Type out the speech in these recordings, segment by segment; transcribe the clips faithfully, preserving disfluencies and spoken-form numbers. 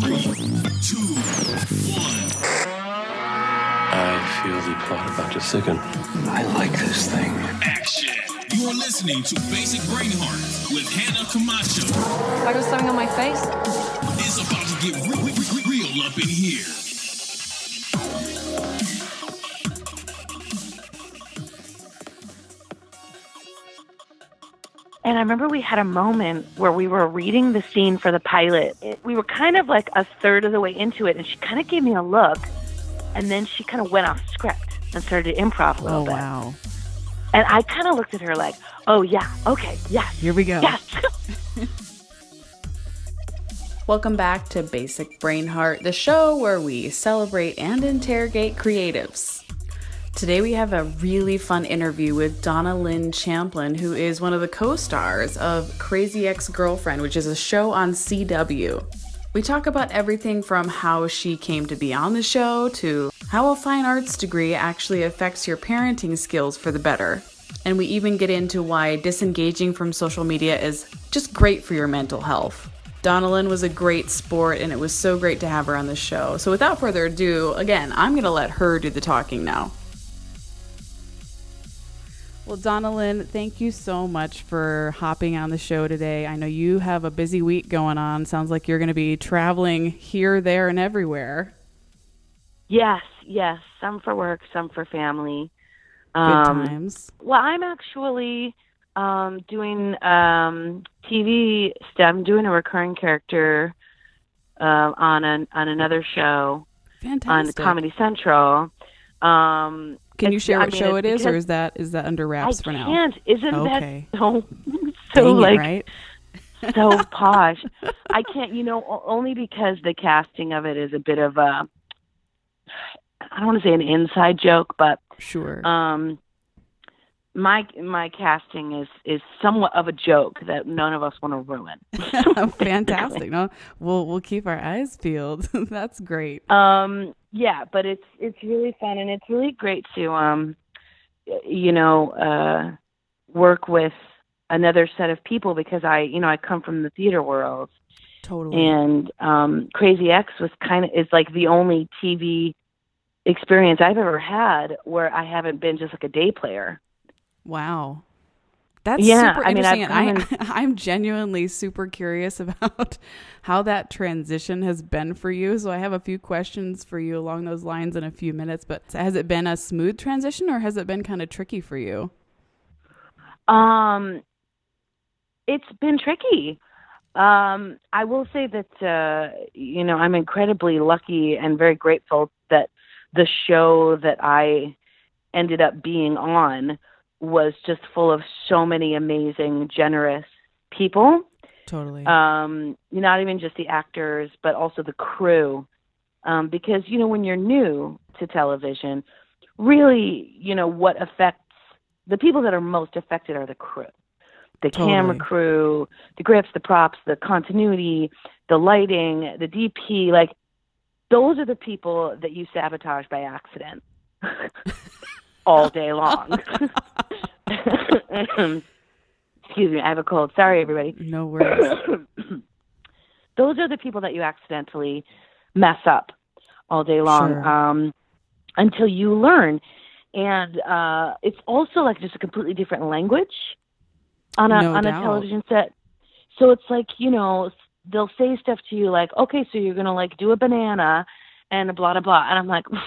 Three, two, one. I feel the plot about to thicken. I like this thing. Action. You are listening to Basic Brainheart with Hannah Camacho. I got something on my face. It's about to get real, real, real up in here. And I remember we had a moment where we were reading the scene for the pilot. It, we were kind of like a third of the way into it, and she kind of gave me a look, and then she kind of went off script and started to improv a little oh, bit. Oh, wow. And I kind of looked at her like, oh, yeah, okay, yes. Here we go. Yes. Welcome back to Basic Brainheart, the show where we celebrate and interrogate creatives. Today we have a really fun interview with Donna Lynne Champlin, who is one of the co-stars of Crazy Ex-Girlfriend, which is a show on C W. We talk about everything from how she came to be on the show to how a fine arts degree actually affects your parenting skills for the better. And we even get into why disengaging from social media is just great for your mental health. Donna Lynne was a great sport, and it was so great to have her on the show. So without further ado, again, I'm going to let her do the talking now. Well, Donna Lynne, thank you so much for hopping on the show today. I know you have a busy week going on. Sounds like you're going to be traveling here, there, and everywhere. Yes, yes. Some for work, some for family. Um, Good times. Well, I'm actually um, doing um, T V stuff. I'm doing a recurring character uh, on an, on another show. Fantastic. On Comedy Central. Um Can you share what I mean, show it is, or is that is that under wraps I for now? I can't. Isn't okay. that so, so Dang like, it, right? so posh? I can't, you know, only because the casting of it is a bit of a, I don't want to say an inside joke, but sure. Um, my my casting is, is somewhat of a joke that none of us want to ruin. Fantastic. No, we'll we'll keep our eyes peeled. That's great. Um. Yeah, but it's it's really fun, and it's really great to, um, you know, uh, work with another set of people because I, you know, I come from the theater world. Totally. And um, Crazy Ex was kind of is like the only T V experience I've ever had where I haven't been just like a day player. Wow. That's yeah, super interesting. I mean, I've, I, I'm genuinely super curious about how that transition has been for you. So I have a few questions for you along those lines in a few minutes. But has it been a smooth transition, or has it been kind of tricky for you? Um, it's been tricky. Um, I will say that, uh, you know, I'm incredibly lucky and very grateful that the show that I ended up being on was just full of so many amazing, generous people. Totally. Um, not even just the actors, but also the crew. Um, because, you know, when you're new to television, really, you know, what affects the people that are most affected are the crew, the totally. camera crew, the grips, the props, the continuity, the lighting, the D P, like those are the people that you sabotage by accident. All day long. Excuse me, I have a cold. Sorry, everybody. No worries. Those are the people that you accidentally mess up all day long sure. um, until you learn. And uh, it's also like just a completely different language on a no on doubt. a television set. So it's like, you know, they'll say stuff to you like, okay, so you're going to like do a banana and blah, blah, blah. And I'm like, what?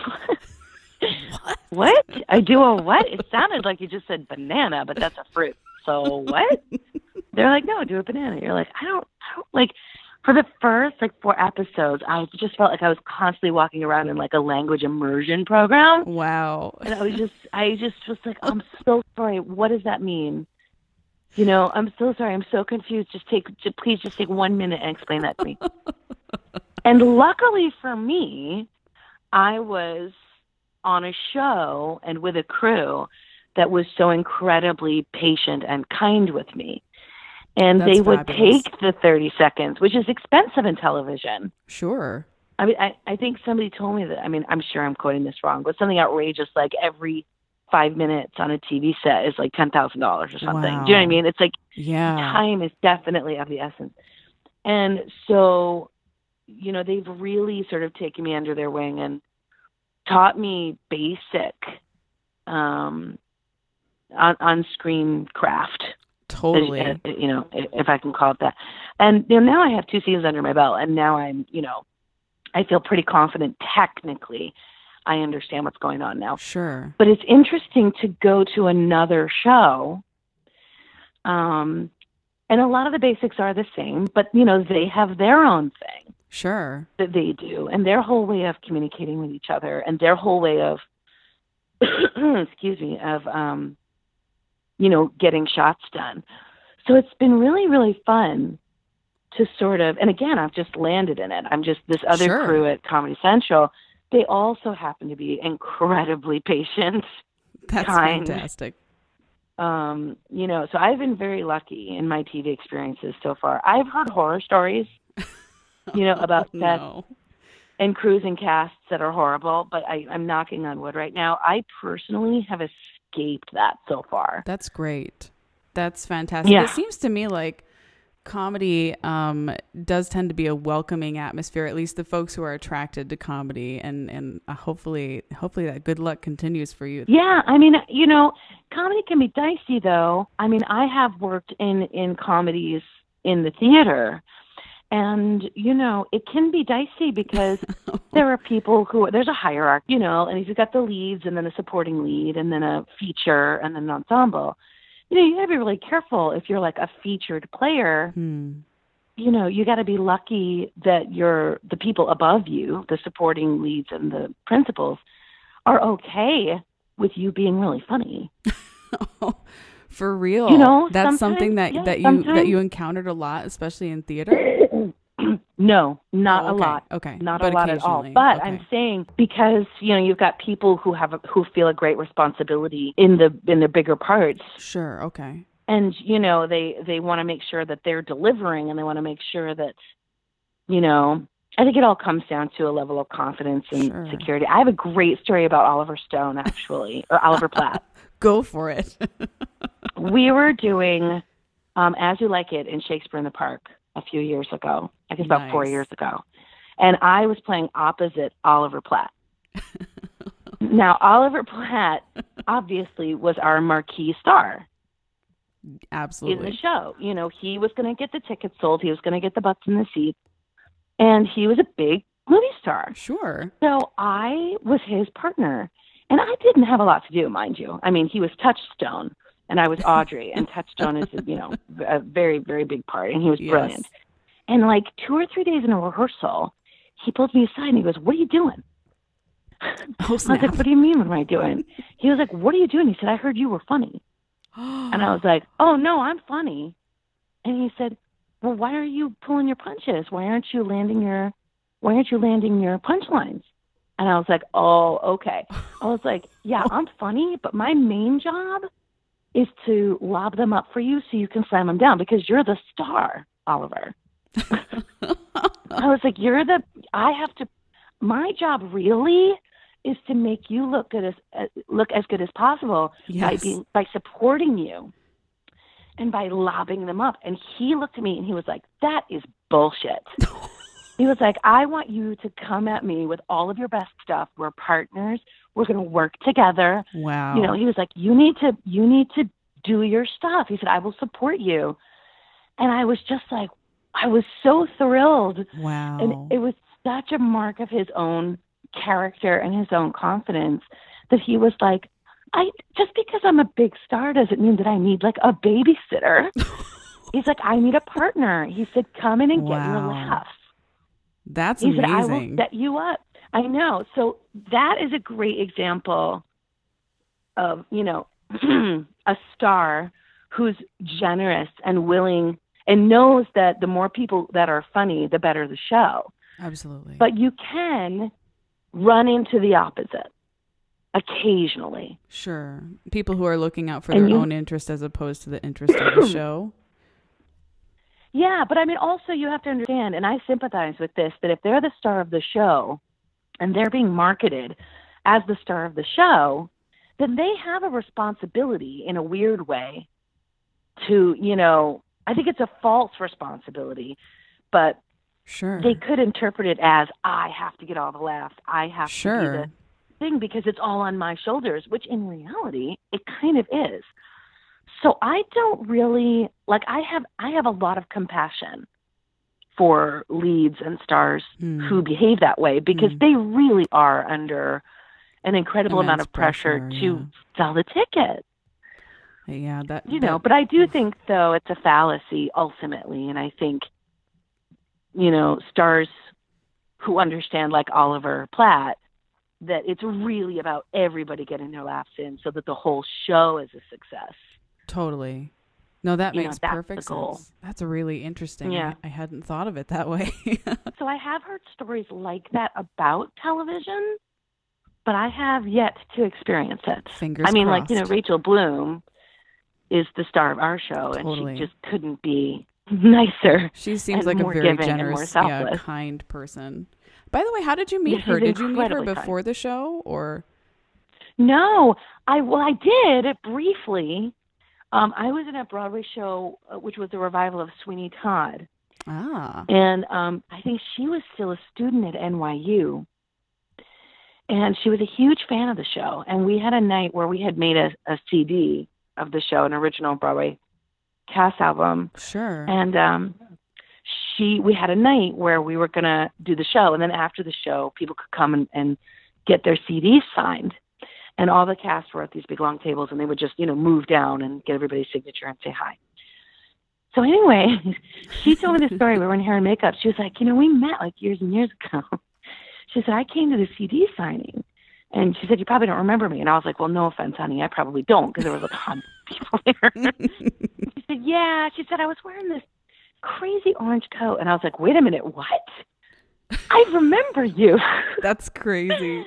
What? I do a what? It sounded like you just said banana, but that's a fruit. So what? They're like, no, do a banana. You're like, I don't, I don't, like, for the first, like, four episodes, I just felt like I was constantly walking around in, like, a language immersion program. Wow. And I was just, I just was like, oh, I'm so sorry. What does that mean? You know, I'm so sorry. I'm so confused. Just take, just, please just take one minute and explain that to me. And luckily for me, I was on a show and with a crew that was so incredibly patient and kind with me. And That's they would fabulous. take the thirty seconds, which is expensive in television. Sure. I mean, I, I think somebody told me that, I mean, I'm sure I'm quoting this wrong, but something outrageous like every five minutes on a T V set is like ten thousand dollars or something. Wow. Do you know what I mean? It's like yeah. time is definitely of the essence. And so, you know, they've really sort of taken me under their wing and taught me basic um, on, on screen craft. Totally. As, as, you know, if I can call it that. And you know, now I have two seasons under my belt, and now I'm, you know, I feel pretty confident technically. I understand what's going on now. Sure. But it's interesting to go to another show. Um, and a lot of the basics are the same, but, you know, they have their own thing. Sure. That they do, and their whole way of communicating with each other, and their whole way of, excuse me, of, um, you know, getting shots done. So it's been really, really fun to sort of, and again, I've just landed in it. I'm just this other sure. crew at Comedy Central. They also happen to be incredibly patient. That's kind. Fantastic. Um, you know, so I've been very lucky in my T V experiences so far. I've heard horror stories, you know, about sets no. and crews and casts that are horrible, but I, I'm knocking on wood right now. I personally have escaped that so far. That's great. That's fantastic. Yeah. It seems to me like comedy um, does tend to be a welcoming atmosphere, at least the folks who are attracted to comedy, and, and hopefully, hopefully that good luck continues for you. Yeah. I mean, you know, comedy can be dicey though. I mean, I have worked in, in comedies in the theater, and, you know, it can be dicey because there are people who, there's a hierarchy, you know, and you've got the leads and then a supporting lead and then a feature and then an ensemble. You know, you got to be really careful if you're like a featured player. Hmm. You know, you got to be lucky that you're the people above you, the supporting leads and the principals, are okay with you being really funny. Oh, for real. You know, that's something that, yeah, that you that you encountered a lot, especially in theater. No, not oh, okay. a lot. Okay. Not but a lot at all. But okay. I'm saying, because, you know, you've got people who have a, who feel a great responsibility in the in the bigger parts. Sure, okay. And, you know, they, they want to make sure that they're delivering, and they want to make sure that, you know, I think it all comes down to a level of confidence and sure. security. I have a great story about Oliver Stone, actually, or Oliver Platt. Go for it. We were doing um, As You Like It in Shakespeare in the Park a few years ago, I think about nice. four years ago. And I was playing opposite Oliver Platt. Now, Oliver Platt obviously was our marquee star. Absolutely. In the show. You know, he was going to get the tickets sold. He was going to get the butts in the seats. And he was a big movie star. Sure. So I was his partner. And I didn't have a lot to do, mind you. I mean, he was Touchstone. And I was Audrey, and Touchstone is, you know, a very, very big part, and he was brilliant. Yes. And like two or three days in a rehearsal, he pulled me aside and he goes, "What are you doing?" Oh, I was like, "What do you mean, what am I doing?" He was like, "What are you doing?" He said, "I heard you were funny." And I was like, "Oh, no, I'm funny." And he said, "Well, why are you pulling your punches? Why aren't you landing your, why aren't you landing your punchlines?" And I was like, "Oh, okay." I was like, "Yeah, I'm funny, but my main job is to lob them up for you so you can slam them down, because you're the star, Oliver." I was like, you're the, I have to, my job really is to make you look good as, uh, look as good as possible yes. by being, by supporting you and by lobbing them up. And he looked at me and he was like, "That is bullshit." He was like, "I want you to come at me with all of your best stuff. We're partners. We're going to work together." Wow. You know, he was like, "You need to, you need to do your stuff." He said, "I will support you." And I was just like, I was so thrilled. Wow. And it was such a mark of his own character and his own confidence that he was like, I just because I'm a big star doesn't mean that I need like a babysitter. He's like, "I need a partner." He said, "Come in and wow. get your laughs." That's amazing. He said, "I will set you up." I know. So that is a great example of, you know, a star who's generous and willing and knows that the more people that are funny, the better the show. Absolutely. But you can run into the opposite occasionally. Sure. People who are looking out for and their you- own interest as opposed to the interest of the show. Yeah, but I mean, also you have to understand, and I sympathize with this, that if they're the star of the show and they're being marketed as the star of the show, then they have a responsibility in a weird way to, you know, I think it's a false responsibility, but Sure. They could interpret it as, I have to get all the laughs. I have sure. to do the thing because it's all on my shoulders, which in reality, it kind of is. So I don't really, like, I have I have a lot of compassion for leads and stars mm. who behave that way because mm. they really are under an incredible Immense amount of pressure, pressure to yeah. sell the ticket. Yeah, that you that, know, but I do think, though, it's a fallacy ultimately, and I think, you know, stars who understand, like Oliver Platt, that it's really about everybody getting their laughs in so that the whole show is a success. Totally. No, that you makes know, perfect sense. That's a really interesting. Yeah. I, I hadn't thought of it that way. So I have heard stories like that about television, but I have yet to experience it. Fingers I mean, crossed. Like, you know, Rachel Bloom is the star of our show, totally. And she just couldn't be nicer. She seems like a very generous, yeah, kind person. By the way, how did you meet yeah, her? Did you meet her before kind. the show, or? No, I well, I did briefly. Um, I was in a Broadway show, which was a revival of Sweeney Todd. Ah. And um, I think she was still a student at N Y U. And she was a huge fan of the show. And we had a night where we had made a, a C D of the show, an original Broadway cast album. Sure. And um, she, we had a night where we were going to do the show. And then after the show, people could come and, and get their C Ds signed. And all the cast were at these big long tables, and they would just, you know, move down and get everybody's signature and say hi. So anyway, she told me this story. We were in hair and makeup. She was like, you know, we met like years and years ago. She said, I came to the C D signing. And she said, you probably don't remember me. And I was like, well, no offense, honey. I probably don't, because there was a ton of people there. She said, yeah. She said, I was wearing this crazy orange coat. And I was like, wait a minute, what? I remember you. That's crazy.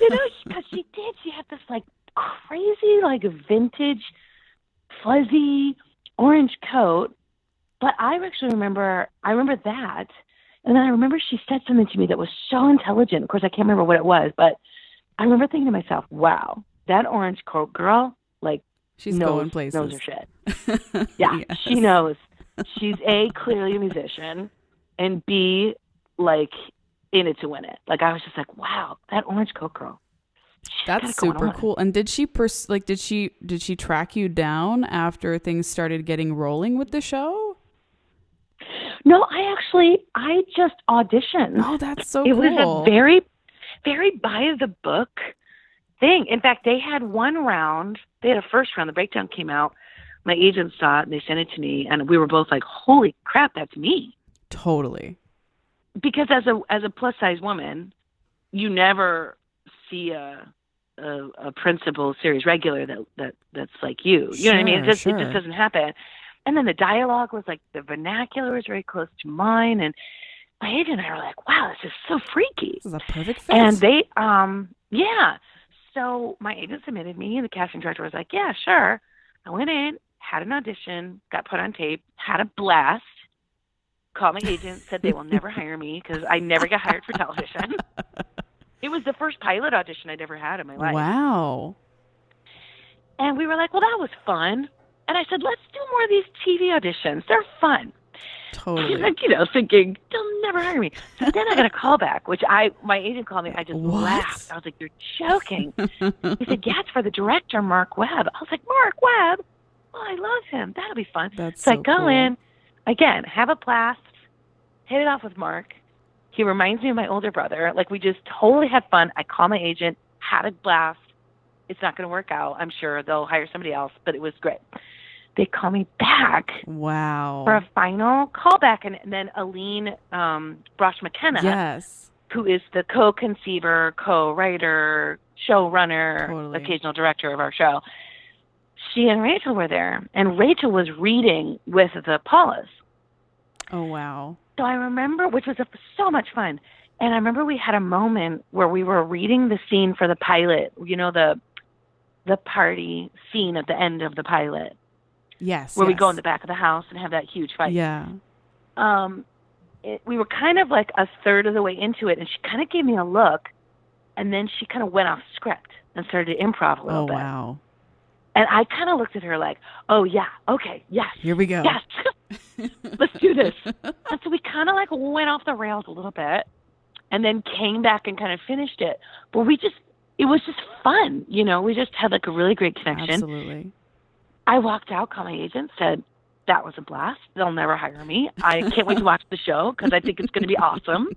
You know, because she, she did. She had this, like, crazy, like, vintage, fuzzy orange coat. But I actually remember, I remember that. And then I remember she said something to me that was so intelligent. Of course, I can't remember what it was. But I remember thinking to myself, wow, that orange coat girl, like, she's knows, going places. knows her shit. Yeah, yes. She knows. She's, A, clearly a musician, and, B, like, in it to win it. Like, I was just like, wow, that orange coat girl. That's super cool. And did she pers- like did she did she track you down after things started getting rolling with the show? No, I actually I just auditioned. Oh, that's so cool. It was a very, very by the book thing. In fact, they had one round. They had a first round. The breakdown came out. My agent saw it and they sent it to me, and we were both like, holy crap, that's me. Totally. Because as a as a plus size woman, you never see a a, a principal series regular that, that that's like you. You sure, know what I mean? It just sure. it just doesn't happen. And then the dialogue was like the vernacular was very close to mine, and my agent and I were like, "Wow, this is so freaky." This is a perfect fit. And they, um, yeah. So my agent submitted me, and the casting director was like, "Yeah, sure." I went in, had an audition, got put on tape, had a blast. Called my agent, said they will never hire me because I never got hired for television. It was the first pilot audition I'd ever had in my life. Wow. And we were like, well, that was fun. And I said, let's do more of these T V auditions. They're fun. Totally. And, you know, thinking, they'll never hire me. So then I got a call back, which I my agent called me. I just what? laughed. I was like, you're joking. He said, yeah, it's for the director, Mark Webb. I was like, Mark Webb? Well, I love him. That'll be fun. That's so, so I go cool. in. Again, have a blast, hit it off with Mark. He reminds me of my older brother. Like, we just totally had fun. I call my agent, had a blast. It's not going to work out. I'm sure they'll hire somebody else, but it was great. They call me back. Wow. For a final callback. And, and then Aline um, Brosh McKenna, yes. who is the co-conceiver, co-writer, showrunner, totally. occasional director of our show, she and Rachel were there, and Rachel was reading with the Paulas. Oh, wow. So I remember, which was a, so much fun, and I remember we had a moment where we were reading the scene for the pilot, you know, the the party scene at the end of the pilot. Yes. Where yes. we go in the back of the house and have that huge fight. Yeah. Um, it, we were kind of like a third of the way into it, and she kind of gave me a look, and then she kind of went off script and started to improv a little oh, bit. Oh, wow. And I kind of looked at her like, oh, yeah, okay, yes. Here we go. Yes. Let's do this. And so we kind of like went off the rails a little bit and then came back and kind of finished it. But we just, it was just fun. You know, we just had like a really great connection. Absolutely. I walked out, called my agent, said, that was a blast. They'll never hire me. I can't wait to watch the show because I think it's going to be awesome.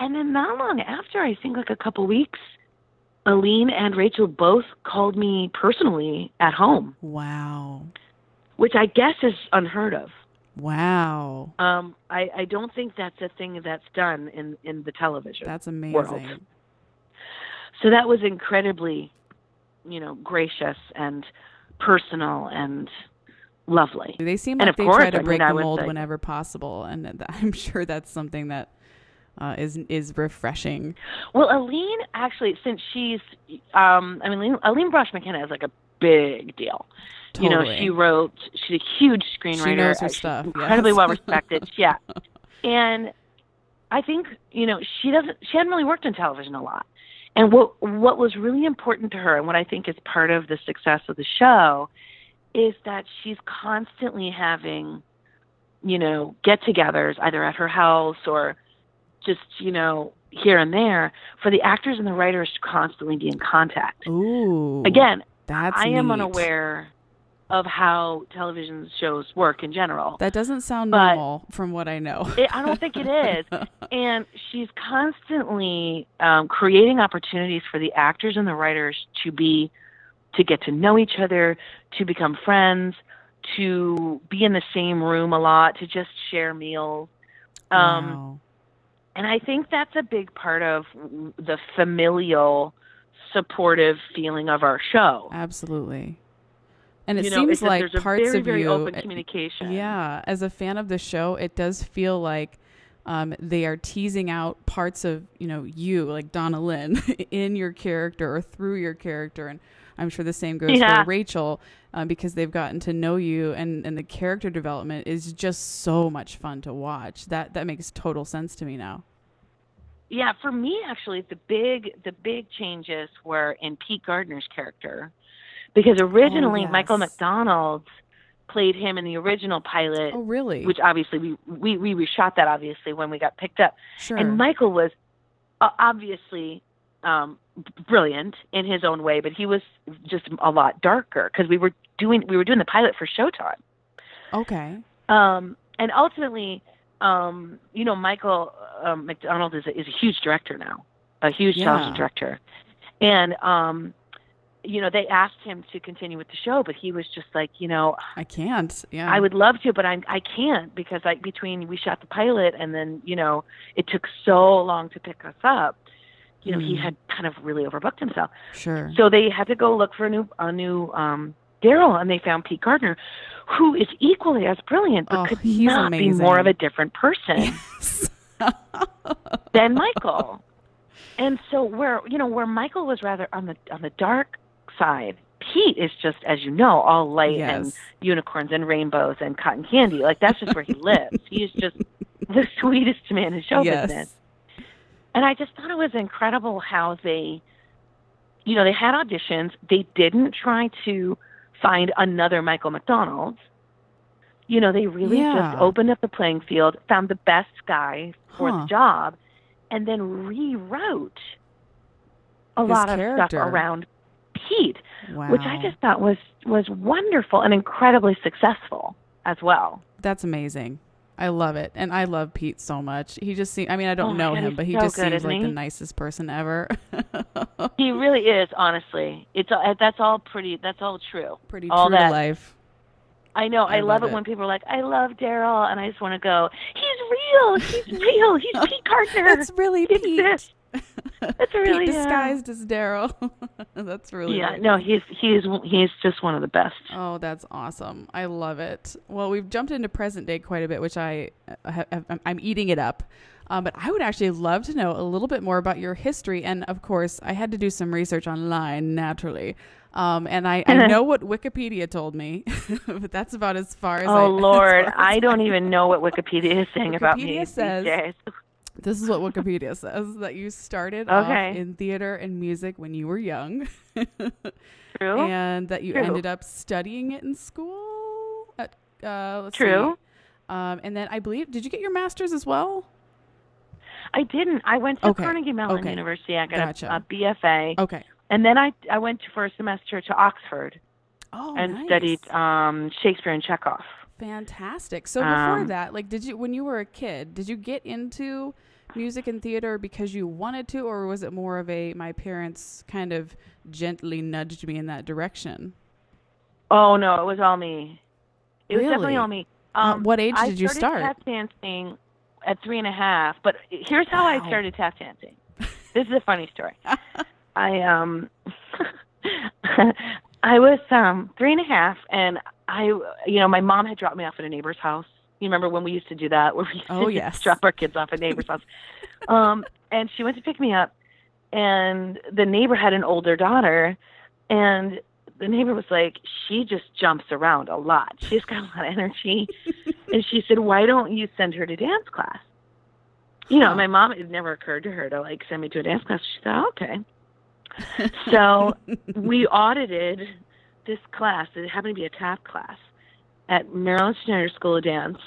And then not long after, I think like a couple weeks, Aline and Rachel both called me personally at home. Wow. Which I guess is unheard of. Wow. Um, I, I don't think that's a thing that's done in, in the television That's amazing. World. So that was incredibly, you know, gracious and personal and lovely. They seem like they try to break the mold whenever possible, and I'm sure that's something that uh, is is refreshing. Well, Aline, actually, since she's, um, I mean, Aline Brosh McKenna is like a big deal. Totally. You know, she wrote, she's a huge screenwriter. She knows her stuff. She's incredibly yes. well respected. Yeah. And I think, you know, she doesn't, she hadn't really worked in television a lot. And what what was really important to her, and what I think is part of the success of the show, is that she's constantly having, you know, get-togethers either at her house or just, you know, here and there for the actors and the writers to constantly be in contact. Ooh, again, that's I am neat. unaware of how television shows work in general. That doesn't sound normal from what I know. it, I don't think it is. And she's constantly um, creating opportunities for the actors and the writers to be to get to know each other, to become friends, to be in the same room a lot, to just share meals. Um, wow. And I think that's a big part of the familial, supportive feeling of our show. Absolutely. And it you know, seems like there's a parts very, of very you, open communication. Yeah. As a fan of the show, it does feel like Um, they are teasing out parts of, you know, you, like Donna Lynne, in your character or through your character. And I'm sure the same goes yeah. for Rachel, um, because they've gotten to know you. And, and the character development is just so much fun to watch. That that makes total sense to me now. Yeah, for me, actually, the big the big changes were in Pete Gardner's character. Because originally, oh, yes. Michael McDonald played him in the original pilot. Oh, really? Which obviously we, we, we reshot that obviously when we got picked up. Sure. And Michael was uh, obviously um, brilliant in his own way, but he was just a lot darker because we were doing we were doing the pilot for Showtime. Okay. Um, and ultimately, um, you know, Michael um, McDonald is a, is a huge director now, a huge yeah. television director, and. Um, You know, they asked him to continue with the show, but he was just like, you know, I can't. Yeah, I would love to, but I I can't because I between we shot the pilot and then you know it took so long to pick us up. You know, mm. he had kind of really overbooked himself. Sure. So they had to go look for a new a new um, Daryl, and they found Pete Gardner, who is equally as brilliant, but oh, could not amazing. be more of a different person yes. than Michael. And so where you know where Michael was rather on the on the dark. side. Pete is just, as you know, all light yes. and unicorns and rainbows and cotton candy. Like, that's just where he lives. He is just the sweetest man in show yes. business. And I just thought it was incredible how they, you know, they had auditions. They didn't try to find another Michael McDonald. You know, they really yeah. just opened up the playing field, found the best guy for huh. the job, and then rewrote a His lot of character. stuff around Pete, wow. which I just thought was was wonderful and incredibly successful as well. That's amazing. I love it, and I love Pete so much. He just seems—I mean, I don't oh know God, him, but he so just good, seems like he? the nicest person ever. He really is. Honestly, it's that's all pretty. That's all true. Pretty all true that, life. I know. I, I love, love it, it when people are like, "I love Daryl," and I just want to go, "He's real. He's real. He's Pete Gardner. That's really Pete." This. That's really Pete disguised yeah. as Daryl. That's really yeah. Weird. No, he's he's he's just one of the best. Oh, that's awesome! I love it. Well, we've jumped into present day quite a bit, which I have, I'm eating it up. Um, but I would actually love to know a little bit more about your history. And of course, I had to do some research online, naturally. Um, and I, I know what Wikipedia told me, but that's about as far as. Oh I, Lord, as as I don't I even know what Wikipedia is saying Wikipedia about me. Wikipedia says. These days. This is what Wikipedia says, that you started okay. off in theater and music when you were young. True. And that you True. ended up studying it in school at, Uh, let's True. See. Um, and then I believe, did you get your master's as well? I didn't. I went to okay. Carnegie Mellon okay. University. I got gotcha. a, a B F A. Okay. And then I, I went for a semester to Oxford. Oh, and nice. studied um, Shakespeare and Chekhov. Fantastic. So before um, that, like, did you, when you were a kid, did you get into music and theater because you wanted to, or was it more of a, my parents kind of gently nudged me in that direction? Oh, no, it was all me. It really? was definitely all me. Um, uh, what age did you start? I started tap dancing at three and a half, but here's how wow. I started tap dancing. This is a funny story. I, um... I was um, three and a half, and I, you know, my mom had dropped me off at a neighbor's house. You remember when we used to do that, where we used oh, to yes. drop our kids off at neighbor's house? Um, and she went to pick me up, and the neighbor had an older daughter, and the neighbor was like, she just jumps around a lot. She's got a lot of energy. And she said, why don't you send her to dance class? You know, my mom, it never occurred to her to, like, send me to a dance class. She said, oh, okay. So we audited this class. It happened to be a tap class at Maryland Schneider School of Dance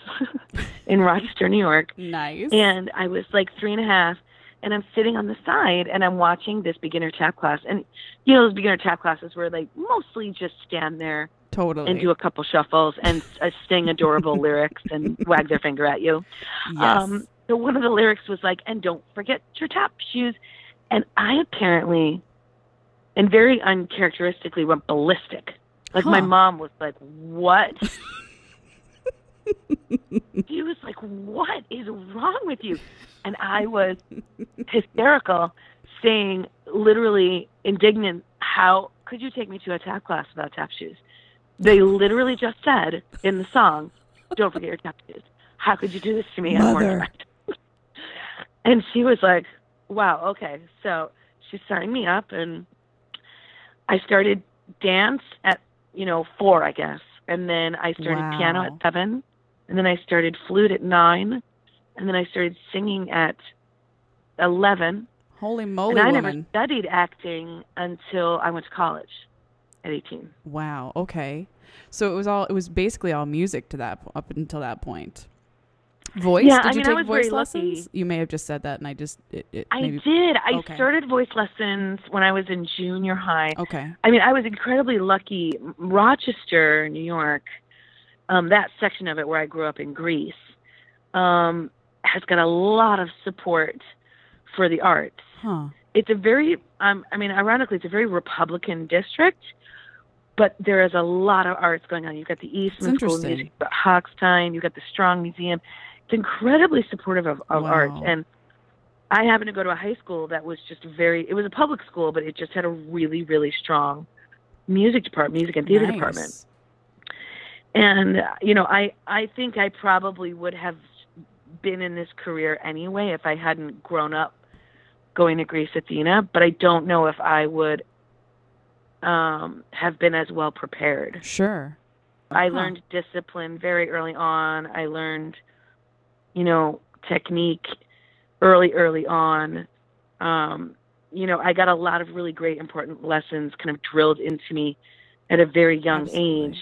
in Rochester, New York. Nice. And I was like three and a half, and I'm sitting on the side, and I'm watching this beginner tap class. And, you know, those beginner tap classes where they mostly just stand there totally. and do a couple shuffles and uh, sing adorable lyrics and wag their finger at you. Yes. Um, so one of the lyrics was like, and don't forget your tap shoes. And I apparently... and very uncharacteristically went ballistic. Like, huh. my mom was like, what? She was like, what is wrong with you? And I was hysterical, saying, literally indignant, how could you take me to a tap class without tap shoes? They literally just said in the song, don't forget your tap shoes. How could you do this to me? Mother. And she was like, wow, okay. So she signed me up, and... I started dance at, you know, four, I guess. And then I started wow. piano at seven. And then I started flute at nine. And then I started singing at eleven. Holy moly, and I woman. never studied acting until I went to college at eighteen. Wow. Okay. So it was all, it was basically all music to that, up until that point. Voice? Yeah, did I you mean, take I was voice very lessons? Lucky. You may have just said that, and I just... It, it I maybe... did. I okay. started voice lessons when I was in junior high. Okay. I mean, I was incredibly lucky. Rochester, New York, um, that section of it where I grew up in Greece, um, has got a lot of support for the arts. Huh. It's a very... Um, I mean, ironically, it's a very Republican district, but there is a lot of arts going on. You've got the Eastman School of Music, you've got Hochstein, you've got the Strong Museum... It's incredibly supportive of, of wow. art. And I happened to go to a high school that was just very, it was a public school, but it just had a really, really strong music department, music and theater nice. department. And, you know, I, I think I probably would have been in this career anyway if I hadn't grown up going to Greece Athena, but I don't know if I would um, have been as well prepared. Sure. I huh. learned discipline very early on. I learned... you know, technique early, early on. Um, you know, I got a lot of really great, important lessons kind of drilled into me at a very young Absolutely. age.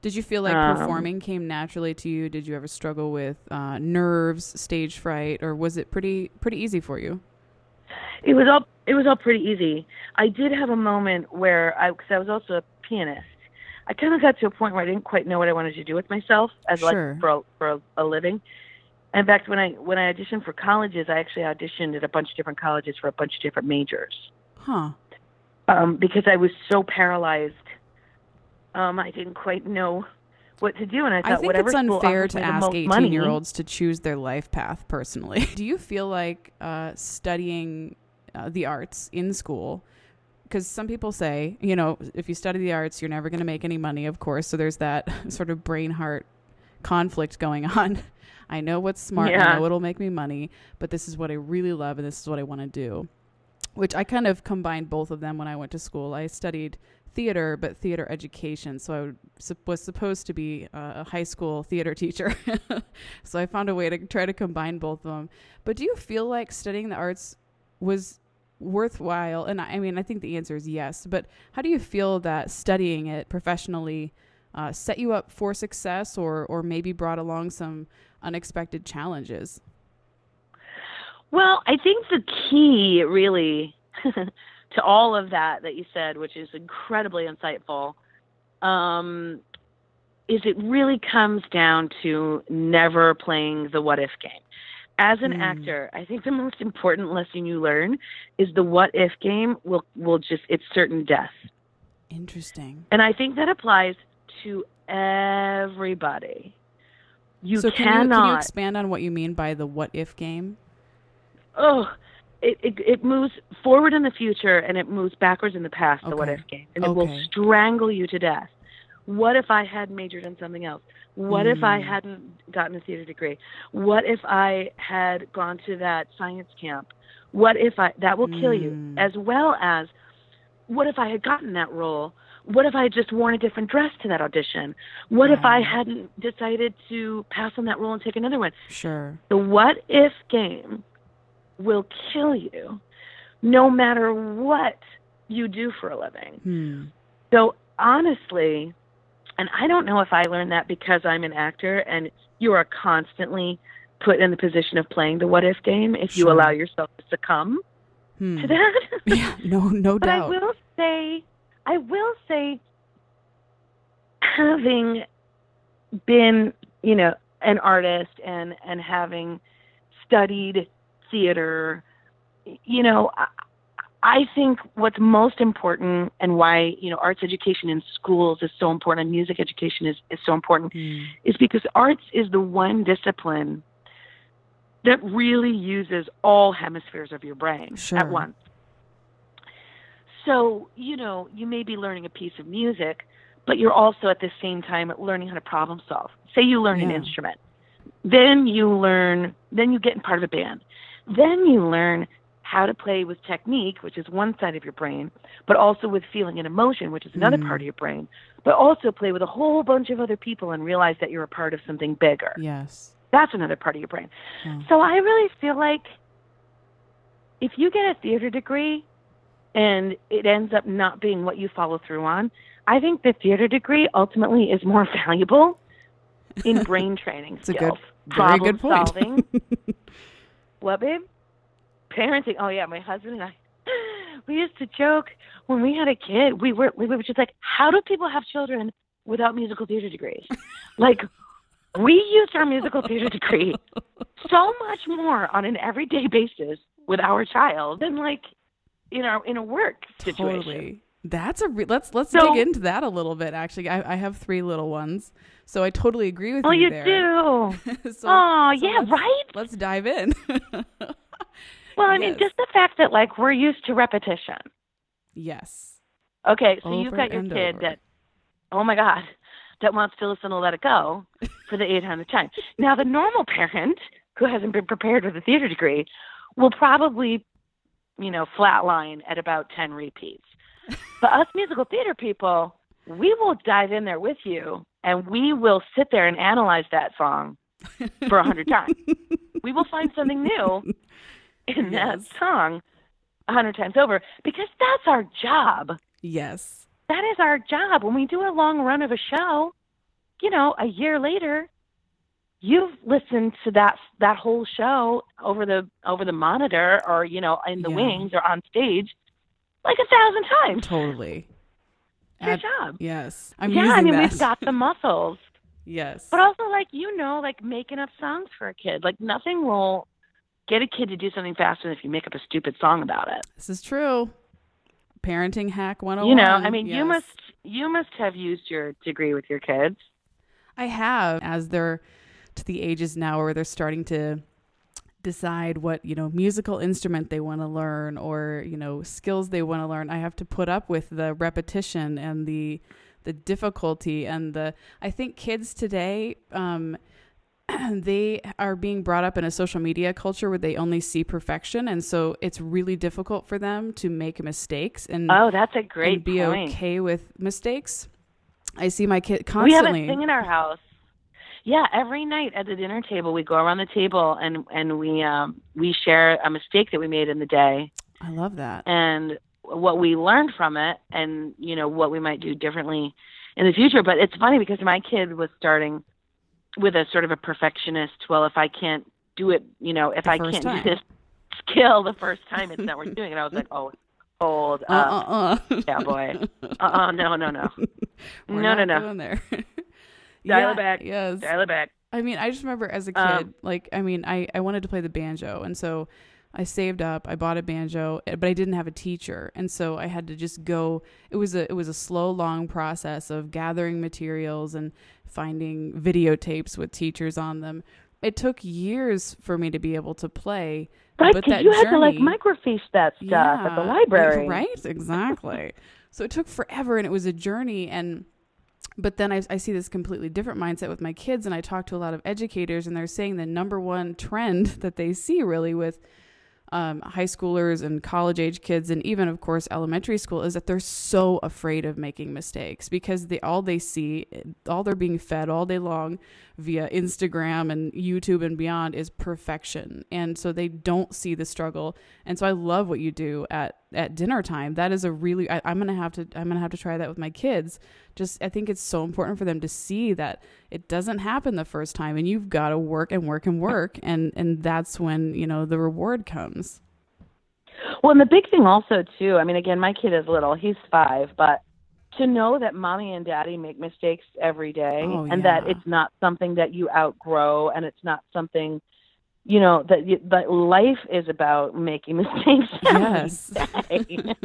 Did you feel like um, performing came naturally to you? Did you ever struggle with uh, nerves, stage fright, or was it pretty pretty easy for you? It was all it was all pretty easy. I did have a moment where I, because I was also a pianist. I kind of got to a point where I didn't quite know what I wanted to do with myself as sure. like for a, for a, a living. In fact, when I when I auditioned for colleges, I actually auditioned at a bunch of different colleges for a bunch of different majors. Huh. Um, because I was so paralyzed, um, I didn't quite know what to do. And I thought, I think whatever it's unfair to ask eighteen-year-olds to choose their life path personally. Do you feel like uh, studying uh, the arts in school, because some people say, you know, if you study the arts, you're never going to make any money, of course. So there's that sort of brain-heart conflict going on. I know what's smart. Yeah. I know it'll make me money, but this is what I really love, and this is what I want to do, which I kind of combined both of them when I went to school. I studied theater, but theater education. So I would, was supposed to be a high school theater teacher. So I found a way to try to combine both of them. But do you feel like studying the arts was worthwhile? And I, I mean, I think the answer is yes. But how do you feel that studying it professionally uh, set you up for success, or or maybe brought along some unexpected challenges? Well, I think the key really to all of that that you said, which is incredibly insightful, um, is it really comes down to never playing the what if game. As an mm. actor, I think the most important lesson you learn is the what if game will, will just, it's certain death. Interesting. And I think that applies to everybody. You so cannot. Can you, can you expand on what you mean by the what if game? Oh, it, it, it moves forward in the future and it moves backwards in the past, okay. the what if game. And okay. it will strangle you to death. What if I had majored in something else? What mm. if I hadn't gotten a theater degree? What if I had gone to that science camp? What if I, that will kill mm. you, as well as what if I had gotten that role? What if I had just worn a different dress to that audition? What yeah. if I hadn't decided to pass on that role and take another one? Sure. The what if game will kill you no matter what you do for a living. Hmm. So honestly, and I don't know if I learned that because I'm an actor and you are constantly put in the position of playing the what if game if sure. you allow yourself to succumb hmm. to that. yeah, no, no but doubt. But I will say, I will say, having been, you know, an artist and, and having studied theater, you know, I, I think what's most important and why, you know, arts education in schools is so important and music education is, is so important mm. is because arts is the one discipline that really uses all hemispheres of your brain sure. at once. So, you know, you may be learning a piece of music, but you're also at the same time learning how to problem solve. Say you learn yeah. an instrument, then you learn, then you get in part of a band. Then you learn how to play with technique, which is one side of your brain, but also with feeling and emotion, which is another mm. part of your brain, but also play with a whole bunch of other people and realize that you're a part of something bigger. Yes. That's another part of your brain. Yeah. So I really feel like if you get a theater degree and it ends up not being what you follow through on, I think the theater degree ultimately is more valuable in brain training it's skills. A good, very problem good point. Solving. What, babe? Parenting. Oh, yeah, my husband and I, we used to joke when we had a kid, we were, we were just like, how do people have children without musical theater degrees? Like, we used our musical theater degree so much more on an everyday basis with our child than, like, in our in a work situation. Totally. That's a re- let's let's so, dig into that a little bit. Actually, I, I have three little ones, so I totally agree with well, you. Well, you there. do. so, oh, so yeah, let's, right. Let's dive in. Well, I yes. mean, just the fact that like we're used to repetition. Yes. Okay, so over you've got your kid over. that, oh my God, that wants to listen to Let It Go for the eight hundredth time. Now, the normal parent who hasn't been prepared with a theater degree will probably, you know, flatline at about ten repeats. But us musical theater people, we will dive in there with you, and we will sit there and analyze that song for a hundred times. We will find something new in that song a hundred times over because that's our job. Yes. That is our job. When we do a long run of a show, you know, a year later, you've listened to that that whole show over the over the monitor or, you know, in the yeah. wings or on stage. Like a thousand times. Totally. Good Ad- job. Yes. I'm yeah, I mean, that. We've got the muscles. Yes. But also, like, you know, like making up songs for a kid. Like, nothing will get a kid to do something faster than if you make up a stupid song about it. This is true. Parenting hack one oh one. You know, I mean, yes. you must you must have used your degree with your kids. I have. As they're to the ages now where they're starting to decide what, you know, musical instrument they want to learn or, you know, skills they want to learn, I have to put up with the repetition and the the difficulty and the, I think kids today, um, they are being brought up in a social media culture where they only see perfection. And so it's really difficult for them to make mistakes and oh, that's a great be point. Okay with mistakes. I see my kid constantly. We have a thing in our house. Yeah, every night at the dinner table, we go around the table and, and we um, we share a mistake that we made in the day. I love that. And what we learned from it and, you know, what we might do differently. in the future. But it's funny because my kid was starting with a sort of a perfectionist. Well, if I can't do it, you know, if I can't do this skill the first time, it's not worth doing. And I was like, oh, hold up. Uh, uh, uh. Yeah, boy. Uh, uh, no, no, no. We're no, not no, no. Going there. Dial yeah, it back. Yes. Dial it back. I mean, I just remember as a kid, um, like, I mean, I, I wanted to play the banjo. And so I saved up, I bought a banjo, but I didn't have a teacher. And so I had to just go, it was a, it was a slow, long process of gathering materials and finding videotapes with teachers on them. It took years for me to be able to play. Right, because you journey, had to like microfiche that stuff yeah, at the library. Right, exactly. So it took forever and it was a journey. And But then I, I see this completely different mindset with my kids, and I talk to a lot of educators, and they're saying the number one trend that they see really with um, high schoolers and college age kids, and even of course elementary school, is that they're so afraid of making mistakes because they all they see, all they're being fed all day long via Instagram and YouTube and beyond is perfection, and so they don't see the struggle. And so I love what you do at at dinner time. That is a really, I, I'm going to have to, I'm going to have to try that with my kids. Just, I think it's so important for them to see that it doesn't happen the first time and you've got to work and work and work. And, and that's when, you know, the reward comes. Well, and the big thing also too, I mean, again, my kid is little, he's five, but to know that mommy and daddy make mistakes every day oh, and yeah. that it's not something that you outgrow and it's not something you know, that, that life is about making mistakes yes. every day.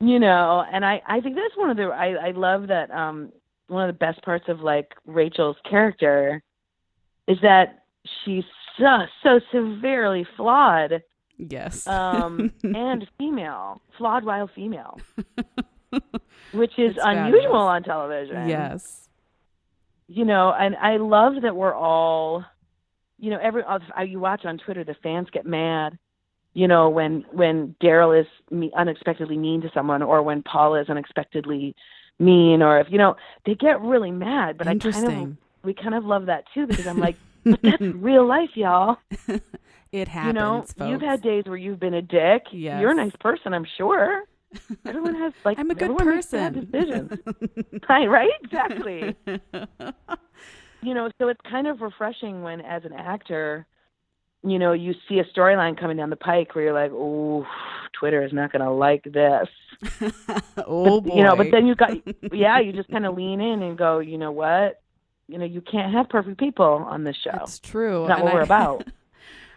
You know, and I, I think that's one of the, I, I love that um, one of the best parts of, like, Rachel's character is that she's so, so severely flawed. Yes. Um, and female. Flawed while female. Which is it's unusual fabulous. On television. Yes. You know, and I love that we're all... You know, every you watch on Twitter, the fans get mad, you know, when when Daryl is unexpectedly mean to someone or when Paula is unexpectedly mean or if, you know, they get really mad. But I kind of, we kind of love that, too, because I'm like, but that's real life, y'all. It happens, you know, folks. You've had days where you've been a dick. Yes. You're a nice person, I'm sure. Everyone has, like, I'm a good person. Decisions. Right, right? Exactly. You know, so it's kind of refreshing when, as an actor, you know, you see a storyline coming down the pike where you're like, oh, Twitter is not going to like this. oh, but, boy. You know, but then you got, yeah, you just kind of lean in and go, you know what? You know, you can't have perfect people on this show. That's true. It's not and what I, we're about.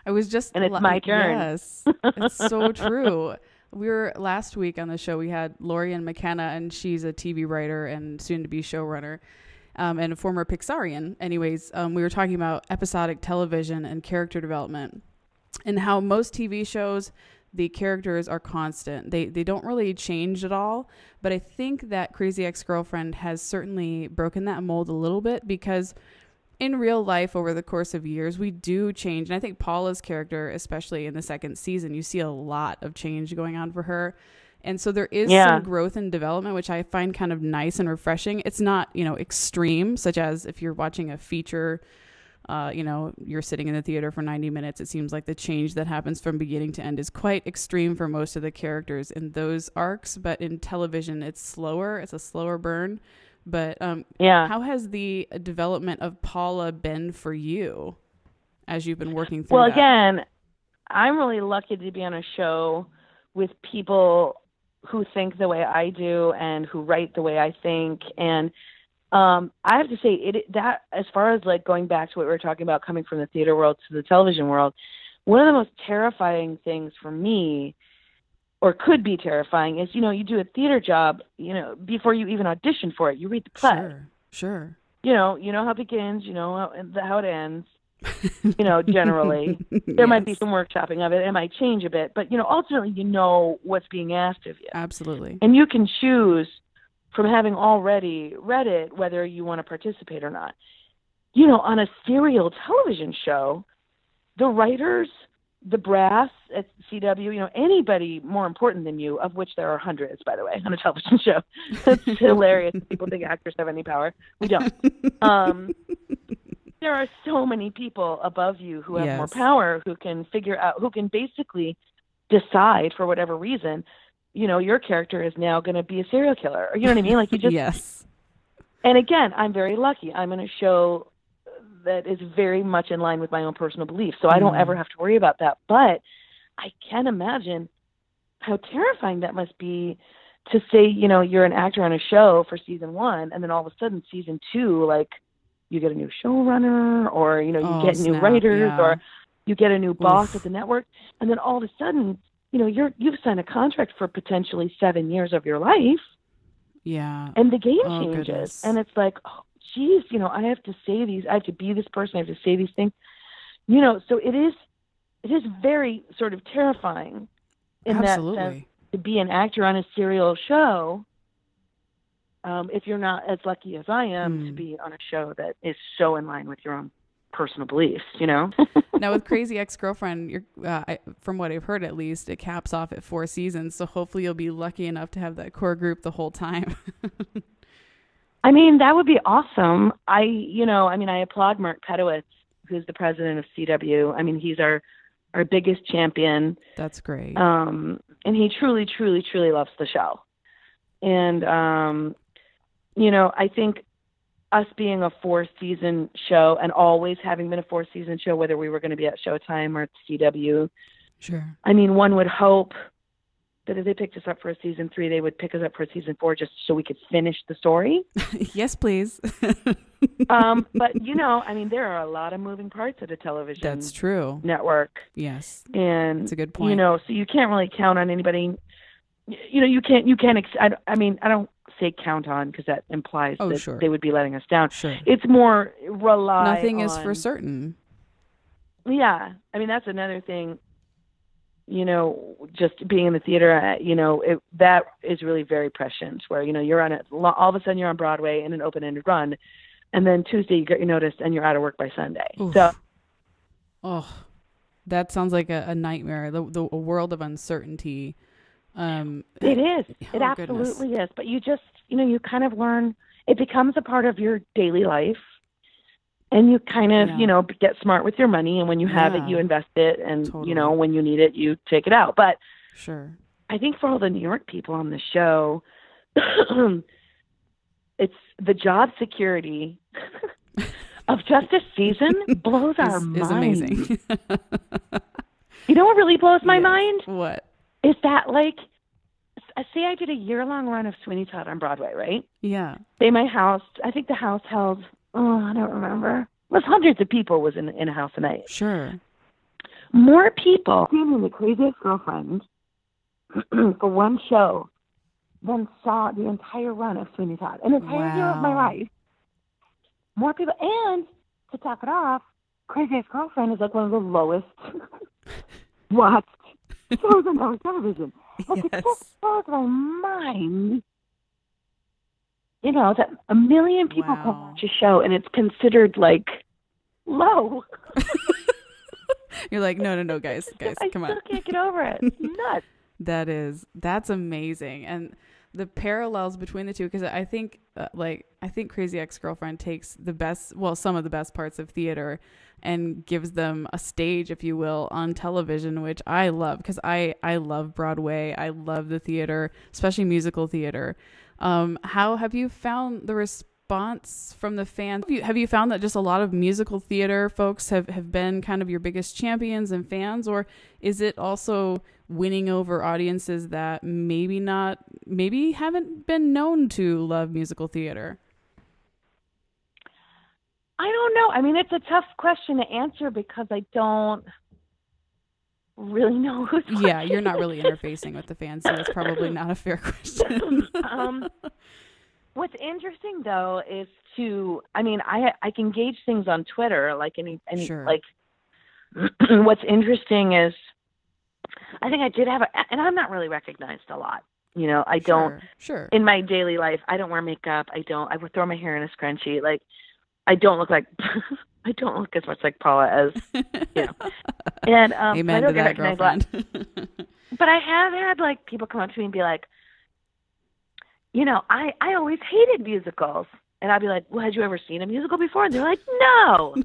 I was just. And it's la- my turn. Yes. It's so true. We were last week on the show, we had Lorian McKenna, and she's a T V writer and soon to be showrunner. Um, and a former Pixarian. Anyways, um, we were talking about episodic television and character development and how most T V shows, the characters are constant. They they don't really change at all. But I think that Crazy Ex-Girlfriend has certainly broken that mold a little bit because in real life over the course of years, we do change. And I think Paula's character, especially in the second season, you see a lot of change going on for her. And so there is yeah. some growth and development, which I find kind of nice and refreshing. It's not, you know, extreme, such as if you're watching a feature, uh, you know, you're sitting in the theater for ninety minutes. It seems like the change that happens from beginning to end is quite extreme for most of the characters in those arcs. But in television, it's slower. It's a slower burn. But um, yeah. how has the development of Paula been for you as you've been working through Well, that? Again, I'm really lucky to be on a show with people who think the way I do and who write the way I think. And um, I have to say it, that as far as like going back to what we were talking about, coming from the theater world to the television world, one of the most terrifying things for me or could be terrifying is, you know, you do a theater job, you know, before you even audition for it, you read the play. Sure. Sure. You know, you know how it begins, you know, how it ends. You know, generally there yes. might be some workshopping of it. It might change a bit, but you know, ultimately, you know what's being asked of you. Absolutely. And you can choose from having already read it, whether you want to participate or not, you know, on a serial television show, the writers, the brass at C W, you know, anybody more important than you, of which there are hundreds, by the way, on a television show. That's hilarious. People think actors have any power. We don't. Um, There are so many people above you who have yes. more power, who can figure out, who can basically decide for whatever reason, you know, your character is now going to be a serial killer. Or you know what I mean? Like you just, yes. And again, I'm very lucky. I'm in a show that is very much in line with my own personal beliefs, so I don't mm. ever have to worry about that. But I can imagine how terrifying that must be to say, you know, you're an actor on a show for season one, and then all of a sudden season two, like, you get a new showrunner, or, you know, you oh, get snap, new writers, yeah. or you get a new boss Oof. At the network. And then all of a sudden, you know, you're, you've signed a contract for potentially seven years of your life. Yeah. And the game oh, changes. Goodness. And it's like, oh, geez, you know, I have to say these, I have to be this person, I have to say these things, you know, so it is, it is very sort of terrifying in Absolutely. That sense, to be an actor on a serial show. Um, if you're not as lucky as I am mm. to be on a show that is so in line with your own personal beliefs, you know? Now with Crazy Ex-Girlfriend, you're, uh, I, from what I've heard at least, it caps off at four seasons. So hopefully you'll be lucky enough to have that core group the whole time. I mean, that would be awesome. I, you know, I mean, I applaud Mark Pedowitz, who's the president of C W. I mean, he's our, our biggest champion. That's great. Um, and he truly, truly, truly loves the show. And, um, you know, I think us being a four-season show and always having been a four-season show, whether we were going to be at Showtime or at C W, sure. I mean, one would hope that if they picked us up for a season three, they would pick us up for a season four just so we could finish the story. Yes, please. um, but, you know, I mean, there are a lot of moving parts at a television That's true. Network. Yes. And, that's a good point. You know, so you can't really count on anybody. You know, you can't, you can't, ex- I, I mean, I don't say count on because that implies oh, that sure. they would be letting us down. Sure. It's more rely Nothing on, is for certain. Yeah. I mean, that's another thing, you know, just being in the theater, you know, it, that is really very prescient where, you know, you're on it, all of a sudden you're on Broadway in an open-ended run, and then Tuesday you get your notice and you're out of work by Sunday. Oof. So, oh, that sounds like a, a nightmare, the, the a world of uncertainty. Um, it is. It oh, absolutely goodness. Is. But you just, you know, you kind of learn, it becomes a part of your daily life, and you kind of, yeah. you know, get smart with your money. And when you have yeah. it, you invest it. And, totally. You know, when you need it, you take it out. But sure, I think for all the New York people on the show, it's the job security of just a season blows our is, mind. It's amazing. You know what really blows my yes. mind? What? Is that like, say I did a year-long run of Sweeney Todd on Broadway, right? Yeah. Say my house, I think the house held, oh, I don't remember. It was hundreds of people was in, in a house a night. Sure. More people came in The Craziest Girlfriend for one show than saw the entire run of Sweeney Todd. An entire wow. year of my life. More people. And to top it off, Craziest Girlfriend is like one of the lowest watched shows on our television. Like, yes. It just blows my mind. You know, that a million people wow. can watch a show and it's considered like low. You're like, no, no, no, guys, guys, I come on. I still can't get over it. It's nuts. That is, that's amazing. And the parallels between the two, because I think, uh, like, I think Crazy Ex-Girlfriend takes the best, well, some of the best parts of theater and gives them a stage, if you will, on television, which I love because I, I love Broadway. I love the theater, especially musical theater. Um, how have you found the response from the fans? Have you, have you found that just a lot of musical theater folks have, have been kind of your biggest champions and fans, or is it also winning over audiences that maybe not, maybe haven't been known to love musical theater? I don't know. I mean, it's a tough question to answer because I don't really know who's watching. Yeah, you're not really interfacing with the fans, so it's probably not a fair question. um, what's interesting, though, is to, I mean, I I can gauge things on Twitter. Like, any, any sure. like what's interesting is, I think I did have, a, and I'm not really recognized a lot. You know, I don't, sure. Sure. in my daily life, I don't wear makeup. I don't, I would throw my hair in a scrunchie. Like, I don't look like I don't look as much like Paula as you know. And um Amen I don't to get that, recognized girlfriend. A lot. But I have had like people come up to me and be like, you know, I, I always hated musicals. And I'd be like, well, had you ever seen a musical before? And they're like, no.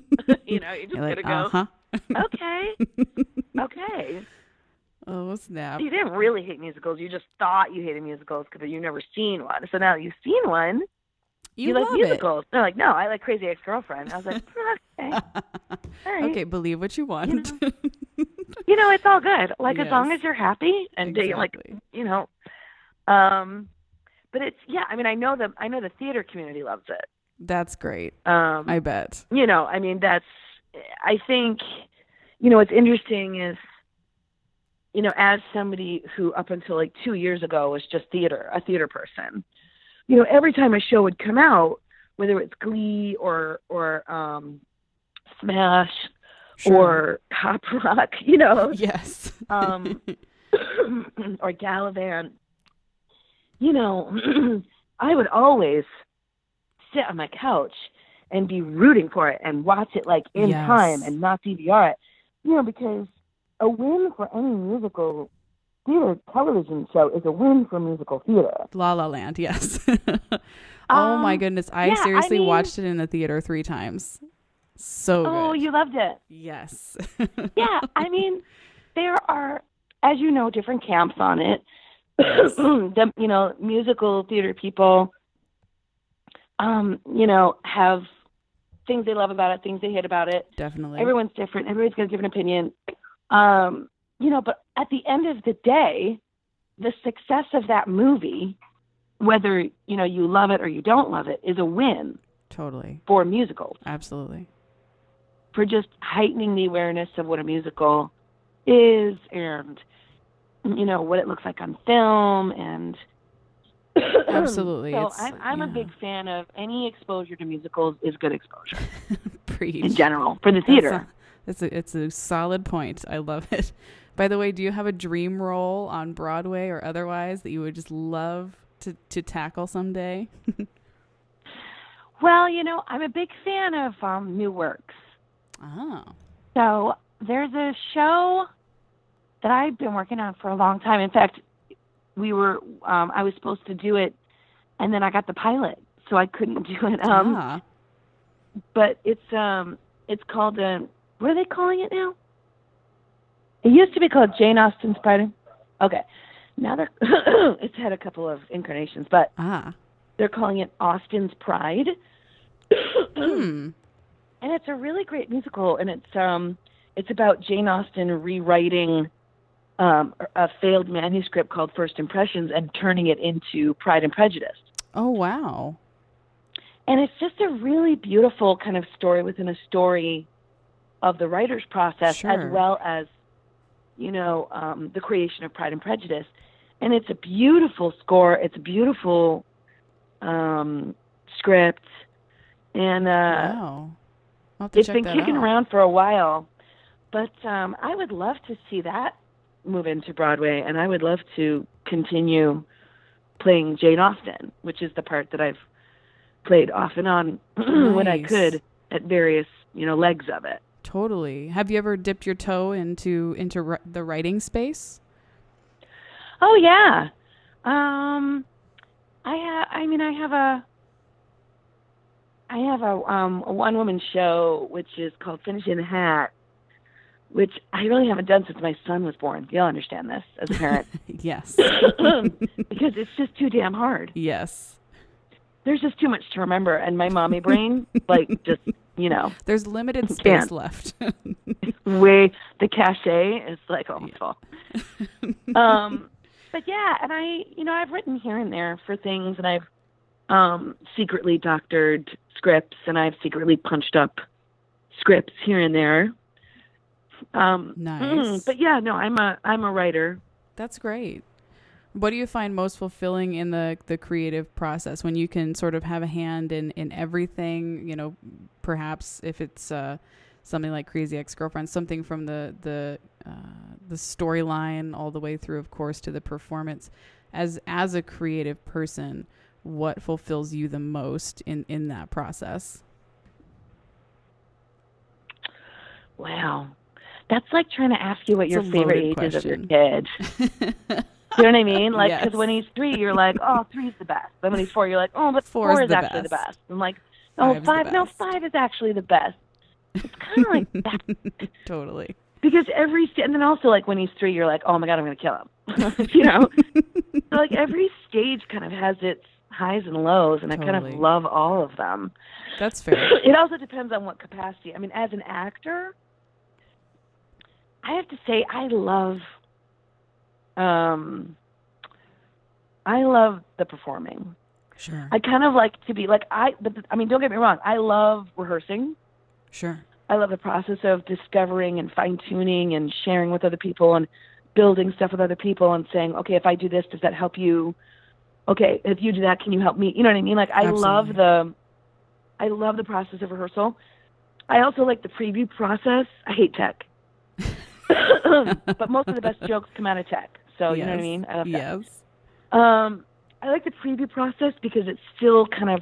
You know, you're just you're gonna like, go uh-huh. Okay. Okay. Oh snap. You didn't really hate musicals, you just thought you hated musicals because you've never seen one. So now that you've seen one, You, you love like musicals. It. They're like, no, I like Crazy Ex-Girlfriend. I was like, okay. All right. Okay, believe what you want. You know, you know it's all good. Like, yes. As long as you're happy and exactly. like, you know. Um, but it's, yeah, I mean, I know the, I know the theater community loves it. That's great. Um, I bet. You know, I mean, that's, I think, you know, what's interesting is, you know, as somebody who up until like two years ago was just theater, a theater person, you know, every time a show would come out, whether it's Glee or, or um, Smash sure. or Cop Rock, you know, yes, um, or Gallivan, you know, I would always sit on my couch and be rooting for it and watch it like in yes. time and not D V R it, you know, because a win for any musical theater television show is a win for musical theater. La La Land, yes. oh um, my goodness, I yeah, seriously I mean, watched it in the theater three times. So oh, good. You loved it. Yes. yeah, I mean, there are, as you know, different camps on it. Yes. the, you know, musical theater people, um, you know, have things they love about it, things they hate about it. Definitely. Everyone's different. Everybody's got a different opinion. Um, you know, but at the end of the day, the success of that movie, whether, you know, you love it or you don't love it, is a win. Totally. For musicals. Absolutely. For just heightening the awareness of what a musical is and, you know, what it looks like on film. And absolutely. So it's, I'm, I'm yeah. a big fan of any exposure to musicals is good exposure. Preach. In general, for the theater. It's a, it's a solid point. I love it. By the way, do you have a dream role on Broadway or otherwise that you would just love to, to tackle someday? Well, you know, I'm a big fan of um, new works. Oh. So there's a show that I've been working on for a long time. In fact, we were um, I was supposed to do it, and then I got the pilot, so I couldn't do it. Um, ah. But it's um it's called a... What are they calling it now? It used to be called Jane Austen's Pride. Okay. Now they're it's had a couple of incarnations, but ah. they're calling it Austen's Pride. mm. And it's a really great musical, and it's um it's about Jane Austen rewriting um, a failed manuscript called First Impressions and turning it into Pride and Prejudice. Oh, wow. And it's just a really beautiful kind of story within a story of the writer's process, sure. as well as, you know, um, the creation of Pride and Prejudice. And it's a beautiful score. It's a beautiful um, script. And uh, wow. I'll have to it's check been that kicking out. Around for a while. But um, I would love to see that move into Broadway, and I would love to continue playing Jane Austen, which is the part that I've played off and on nice. when I could at various, you know, legs of it. Totally. Have you ever dipped your toe into into r- the writing space? Oh yeah, um, I ha- I mean I have a I have a, um, a one woman show which is called Finishing the Hat, which I really haven't done since my son was born. You'll understand this as a parent. yes, because it's just too damn hard. Yes. There's just too much to remember, and my mommy brain, like, just, you know. There's limited space can't. left. Way, the cachet is, like, almost full. Yeah. um, but, yeah, and I, you know, I've written here and there for things, and I've um, secretly doctored scripts, and I've secretly punched up scripts here and there. Um, nice. Mm, but, yeah, no, I'm a I'm a writer. That's great. What do you find most fulfilling in the, the creative process when you can sort of have a hand in, in everything, you know, perhaps if it's uh, something like Crazy Ex-Girlfriend, something from the the uh, the storyline all the way through, of course, to the performance. As as a creative person, what fulfills you the most in, in that process? Wow. That's like trying to ask you what it's your favorite age is of your kid. You know what I mean? Like, because yes. when he's three, you're like, oh, three's the best. But when he's four, you're like, oh, but four, four is, is the actually best. the best. I'm like, oh, Five's five, no, five is actually the best. It's kind of like that. Totally. Because every, st- and then also, like, when he's three, you're like, oh, my God, I'm going to kill him. You know? So, like, every stage kind of has its highs and lows, and totally. I kind of love all of them. That's fair. It also depends on what capacity. I mean, as an actor, I have to say I love um, I love the performing. Sure. I kind of like to be like I but I mean, don't get me wrong, I love rehearsing. Sure. I love the process of discovering and fine-tuning and sharing with other people and building stuff with other people and saying, okay, if I do this, does that help you? Okay, if you do that, can you help me? You know what I mean? Like I Absolutely. love the I love the process of rehearsal. I also like the preview process. I hate tech. But most of the best jokes come out of tech. So, you yes. know what I mean? I love that. Yes. Um, I like the preview process because it's still kind of,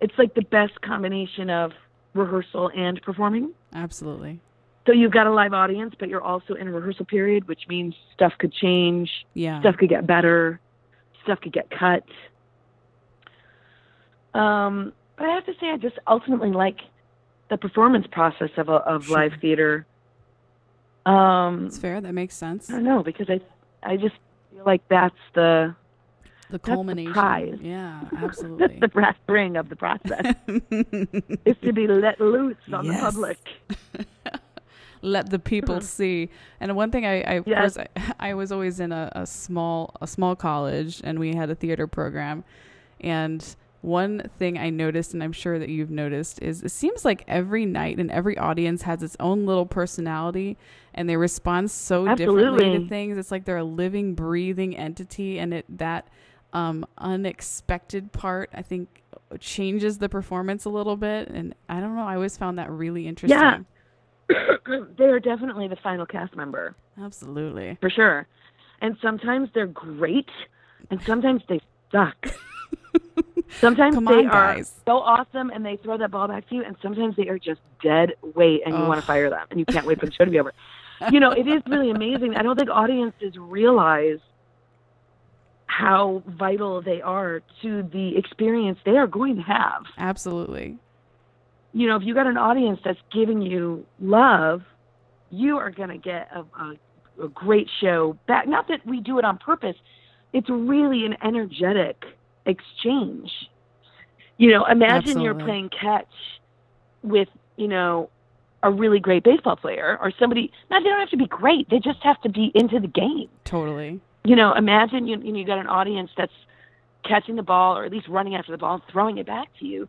it's like the best combination of rehearsal and performing. Absolutely. So you've got a live audience, but you're also in a rehearsal period, which means stuff could change. Yeah. Stuff could get better. Stuff could get cut. Um, but I have to say, I just ultimately like the performance process of a, of sure. live theater. Um, it's fair. That makes sense. I don't know, because I, I just feel like that's the the culmination. That's the prize. Yeah, absolutely. That's the brass ring of the process. It's to be let loose on yes. the public. Let the people see. And one thing I, I yes. was, I, I was always in a, a small a small college, and we had a theater program, and one thing I noticed, and I'm sure that you've noticed, is it seems like every night and every audience has its own little personality, and they respond so Absolutely. differently to things. It's like they're a living, breathing entity, and it that um, unexpected part, I think, changes the performance a little bit. And I don't know, I always found that really interesting. Yeah, they are definitely the final cast member. Absolutely. For sure. And sometimes they're great, and sometimes they suck. Sometimes on, they are guys. so awesome, and they throw that ball back to you, and sometimes they are just dead weight, and oh. you want to fire them, and you can't wait for the show to be over. You know, it is really amazing. I don't think audiences realize how vital they are to the experience they are going to have. Absolutely. You know, if you got an audience that's giving you love, you are going to get a, a, a great show back. Not that we do it on purpose. It's really an energetic exchange. You know, imagine Absolutely. you're playing catch with, you know, a really great baseball player or somebody. Now, they don't have to be great. They just have to be into the game. Totally. You know, imagine you you got an audience that's catching the ball, or at least running after the ball and throwing it back to you.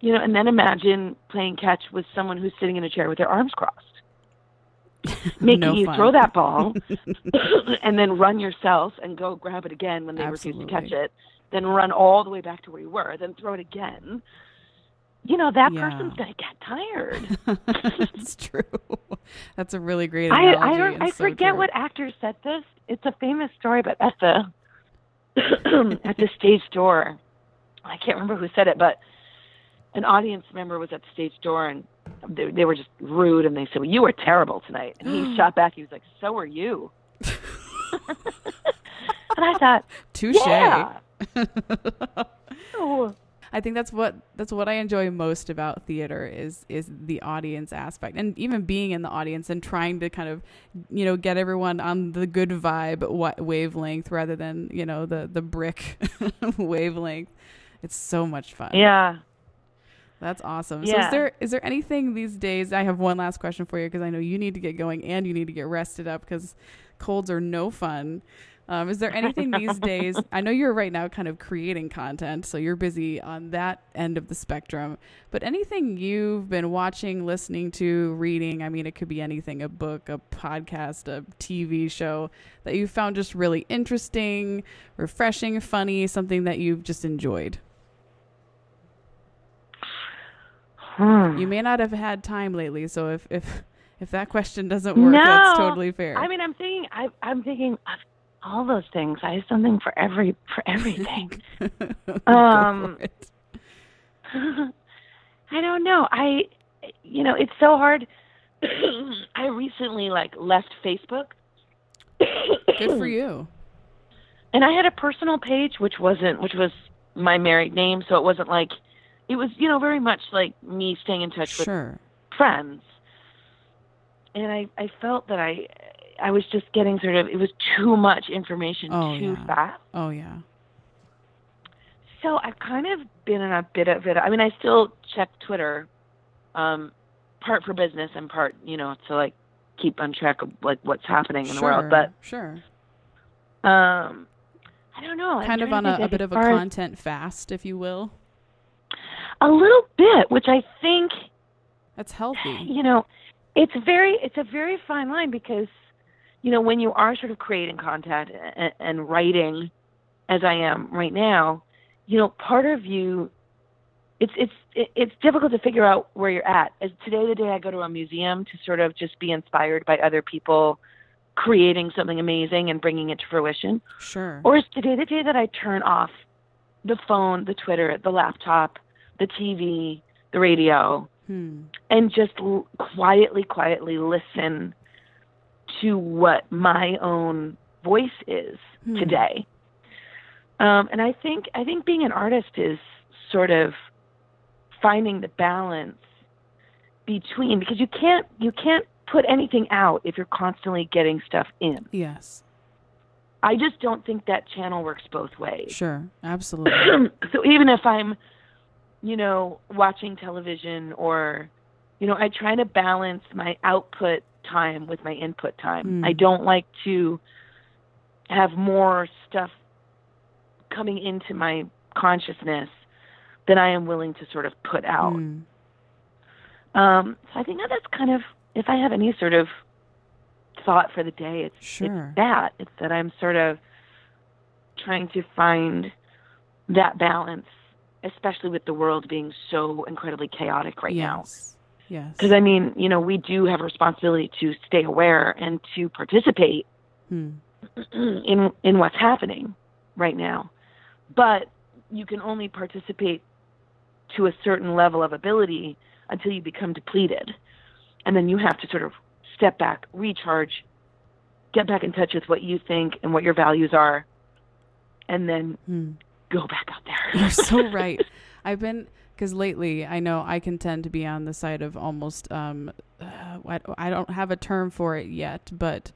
You know, and then imagine playing catch with someone who's sitting in a chair with their arms crossed, making no you fun. throw that ball and then run yourself and go grab it again when they Absolutely. refuse to catch it. Then run all the way back to where you were, then throw it again. You know, that yeah. person's going to get tired. That's true. That's a really great analogy. I, I, don't, I so forget true. what actor said this. It's a famous story, but at the at the stage door, I can't remember who said it, but an audience member was at the stage door, and they, they were just rude, and they said, well, you were terrible tonight. And he shot back. He was like, so were you. And I thought, touche. Yeah. Oh. I think that's what that's what I enjoy most about theater is is the audience aspect, and even being in the audience and trying to kind of, you know, get everyone on the good vibe wa- wavelength rather than, you know, the the brick wavelength. It's so much fun. Yeah. That's awesome. Yeah. So is there is there anything these days? I have one last question for you, because I know you need to get going and you need to get rested up, because colds are no fun. Um, is there anything these days? I know you're right now kind of creating content, so you're busy on that end of the spectrum. But anything you've been watching, listening to, reading, I mean, it could be anything, a book, a podcast, a T V show that you found just really interesting, refreshing, funny, something that you've just enjoyed? Hmm. You may not have had time lately, so if, if, if that question doesn't work, no. that's totally fair. I mean, I'm thinking, I, I'm thinking... I've all those things. I have something for every for everything. um, I don't know. I, you know, it's so hard. I recently like left Facebook. Good for you. And I had a personal page, which wasn't, which was my married name, so it wasn't like, it was, you know, very much like me staying in touch sure. with friends. And I, I felt that I. I was just getting sort of, it was too much information oh, too yeah. fast. Oh, yeah. so I've kind of been in a bit of it. I mean, I still check Twitter, um, part for business and part, you know, to like keep on track of like what's happening in sure, the world. But sure, um, I don't know. Kind of on a, a bit of a content fast, if you will. A little bit, which I think that's healthy. You know, it's very, it's a very fine line because, you know, when you are sort of creating content and, and writing, as I am right now, you know, part of you, it's it's it's difficult to figure out where you're at. As today, the day I go to a museum to sort of just be inspired by other people creating something amazing and bringing it to fruition. Sure. Or is today the day that I turn off the phone, the Twitter, the laptop, the T V, the radio, hmm. and just l- quietly, quietly listen to what my own voice is hmm. today. Um, and I think I think being an artist is sort of finding the balance between, because you can't you can't put anything out if you're constantly getting stuff in. Yes. I just don't think that channel works both ways. Sure, absolutely. So even if I'm, you know, watching television or, you know, I try to balance my output time with my input time. Mm. I don't like to have more stuff coming into my consciousness than I am willing to sort of put out. Mm. Um, so I think that that's kind of, if I have any sort of thought for the day, it's, sure. it's that. It's that I'm sort of trying to find that balance, especially with the world being so incredibly chaotic right yes. now. Yes. Because, I mean, you know, we do have a responsibility to stay aware and to participate mm. in in what's happening right now. But you can only participate to a certain level of ability until you become depleted. And then you have to sort of step back, recharge, get back in touch with what you think and what your values are, and then mm. go back out there. You're so right. I've been, because lately I know I can tend to be on the side of almost, um, uh, I don't have a term for it yet, but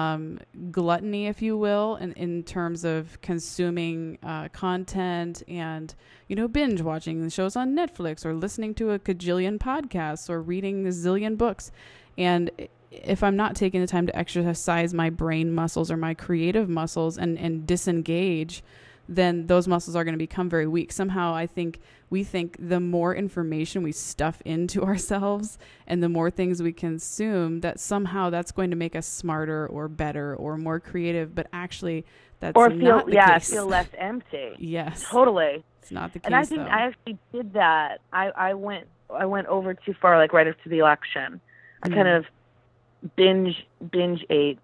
Um, gluttony, if you will, in, in terms of consuming uh, content and, you know, binge watching the shows on Netflix or listening to a cajillion podcasts or reading a zillion books. And if I'm not taking the time to exercise my brain muscles or my creative muscles and, and disengage, then those muscles are going to become very weak. Somehow I think we think the more information we stuff into ourselves and the more things we consume, that somehow that's going to make us smarter or better or more creative, but actually that's or feel, not the yeah, case. Or feel less empty. Yes. Totally. It's not the case, And I think though. I actually did that. I, I went I went over too far, like right after the election. I mm. kind of binge binge ate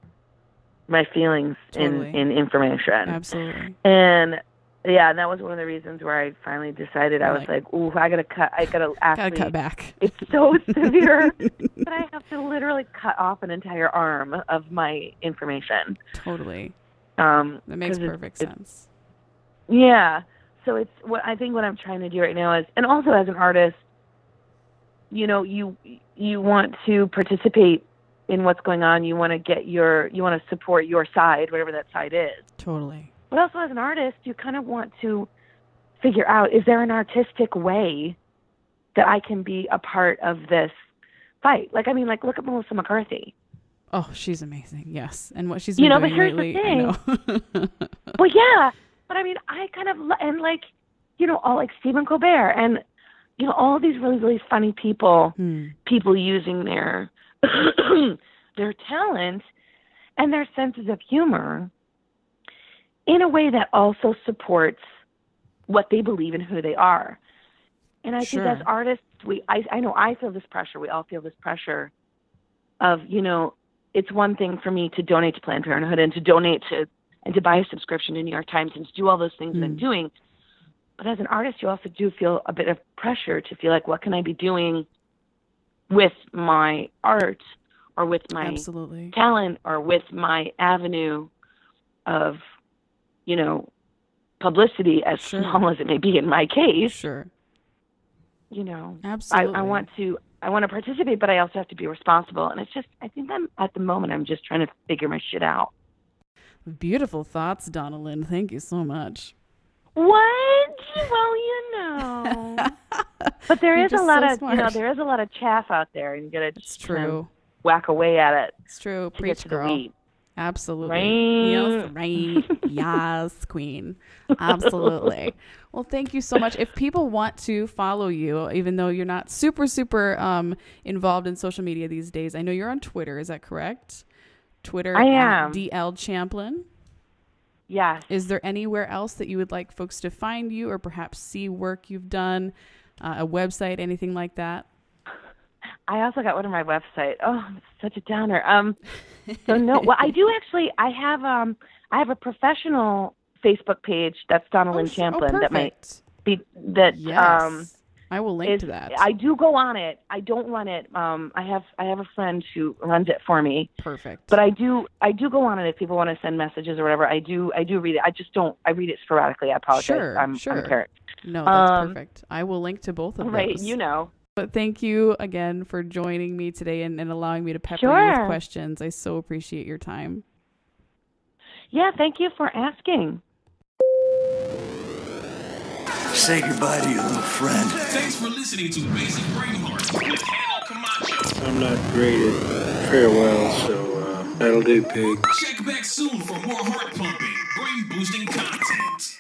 my feelings totally. in, in information. Absolutely. And yeah, and that was one of the reasons where I finally decided You're I was like, like, ooh, I gotta cut I gotta actually gotta cut back. It's so severe that I have to literally cut off an entire arm of my information. Totally. Um that makes perfect it, sense. It, yeah. So it's what I think what I'm trying to do right now is, and also as an artist, you know, you you want to participate in what's going on. You want to get your, you want to support your side, whatever that side is. Totally. But also as an artist, you kind of want to figure out, is there an artistic way that I can be a part of this fight? Like, I mean, like look at Melissa McCarthy. Oh, she's amazing. Yes. And what she's been you know, doing but here's lately, the thing. I know. Well, yeah. But I mean, I kind of, and like, you know, all like Stephen Colbert and, you know, all these really, really funny people, hmm. people using their, their talent and their senses of humor in a way that also supports what they believe and who they are. And I sure. think as artists, we I, I know I feel this pressure. We all feel this pressure of, you know, it's one thing for me to donate to Planned Parenthood and to donate to and to buy a subscription to New York Times and to do all those things mm. that I'm doing. But as an artist, you also do feel a bit of pressure to feel like, what can I be doing with my art or with my Absolutely. talent or with my avenue of, you know, publicity, as sure. small as it may be in my case. Sure. You know, Absolutely. I, I want to, I want to participate, but I also have to be responsible. And it's just, I think I'm at the moment, I'm just trying to figure my shit out. Beautiful thoughts, Donna Lynne. Thank you so much. What? Well, you know. But there is a lot so of, smart. you know, there is a lot of chaff out there, and you gotta it's true. Kind of whack away at it. It's true. To Preach, get to girl. The weed. Absolutely. Right. Yes, right. Yes, queen. Absolutely. Well, thank you so much. If people want to follow you, even though you're not super, super um, involved in social media these days, I know you're on Twitter. Is that correct? Twitter. I am. D L Champlin. Yes. Is there anywhere else that you would like folks to find you, or perhaps see work you've done, uh, a website, anything like that? I also got one on my website. Oh, I'm such a downer. Um, so no, well, I do actually. I have um, I have a professional Facebook page. That's Donna Lynne oh, Champlin. Oh, that might be that. Yes. Um, I will link is, to that. I do go on it. I don't run it. Um, I have I have a friend who runs it for me. Perfect. But I do I do go on it if people want to send messages or whatever. I do I do read it. I just don't. I read it sporadically. I apologize. Sure, I'm, sure. I'm a parent. No, that's um, perfect. I will link to both of those. Right, you know. But thank you again for joining me today and, and allowing me to pepper sure. you with questions. I so appreciate your time. Yeah, thank you for asking. Say goodbye to your little friend. Thanks for listening to Basic Brainheart with Hannah Camacho. I'm not great at farewell, so uh, that'll do, pig. Check back soon for more heart-pumping, brain-boosting content.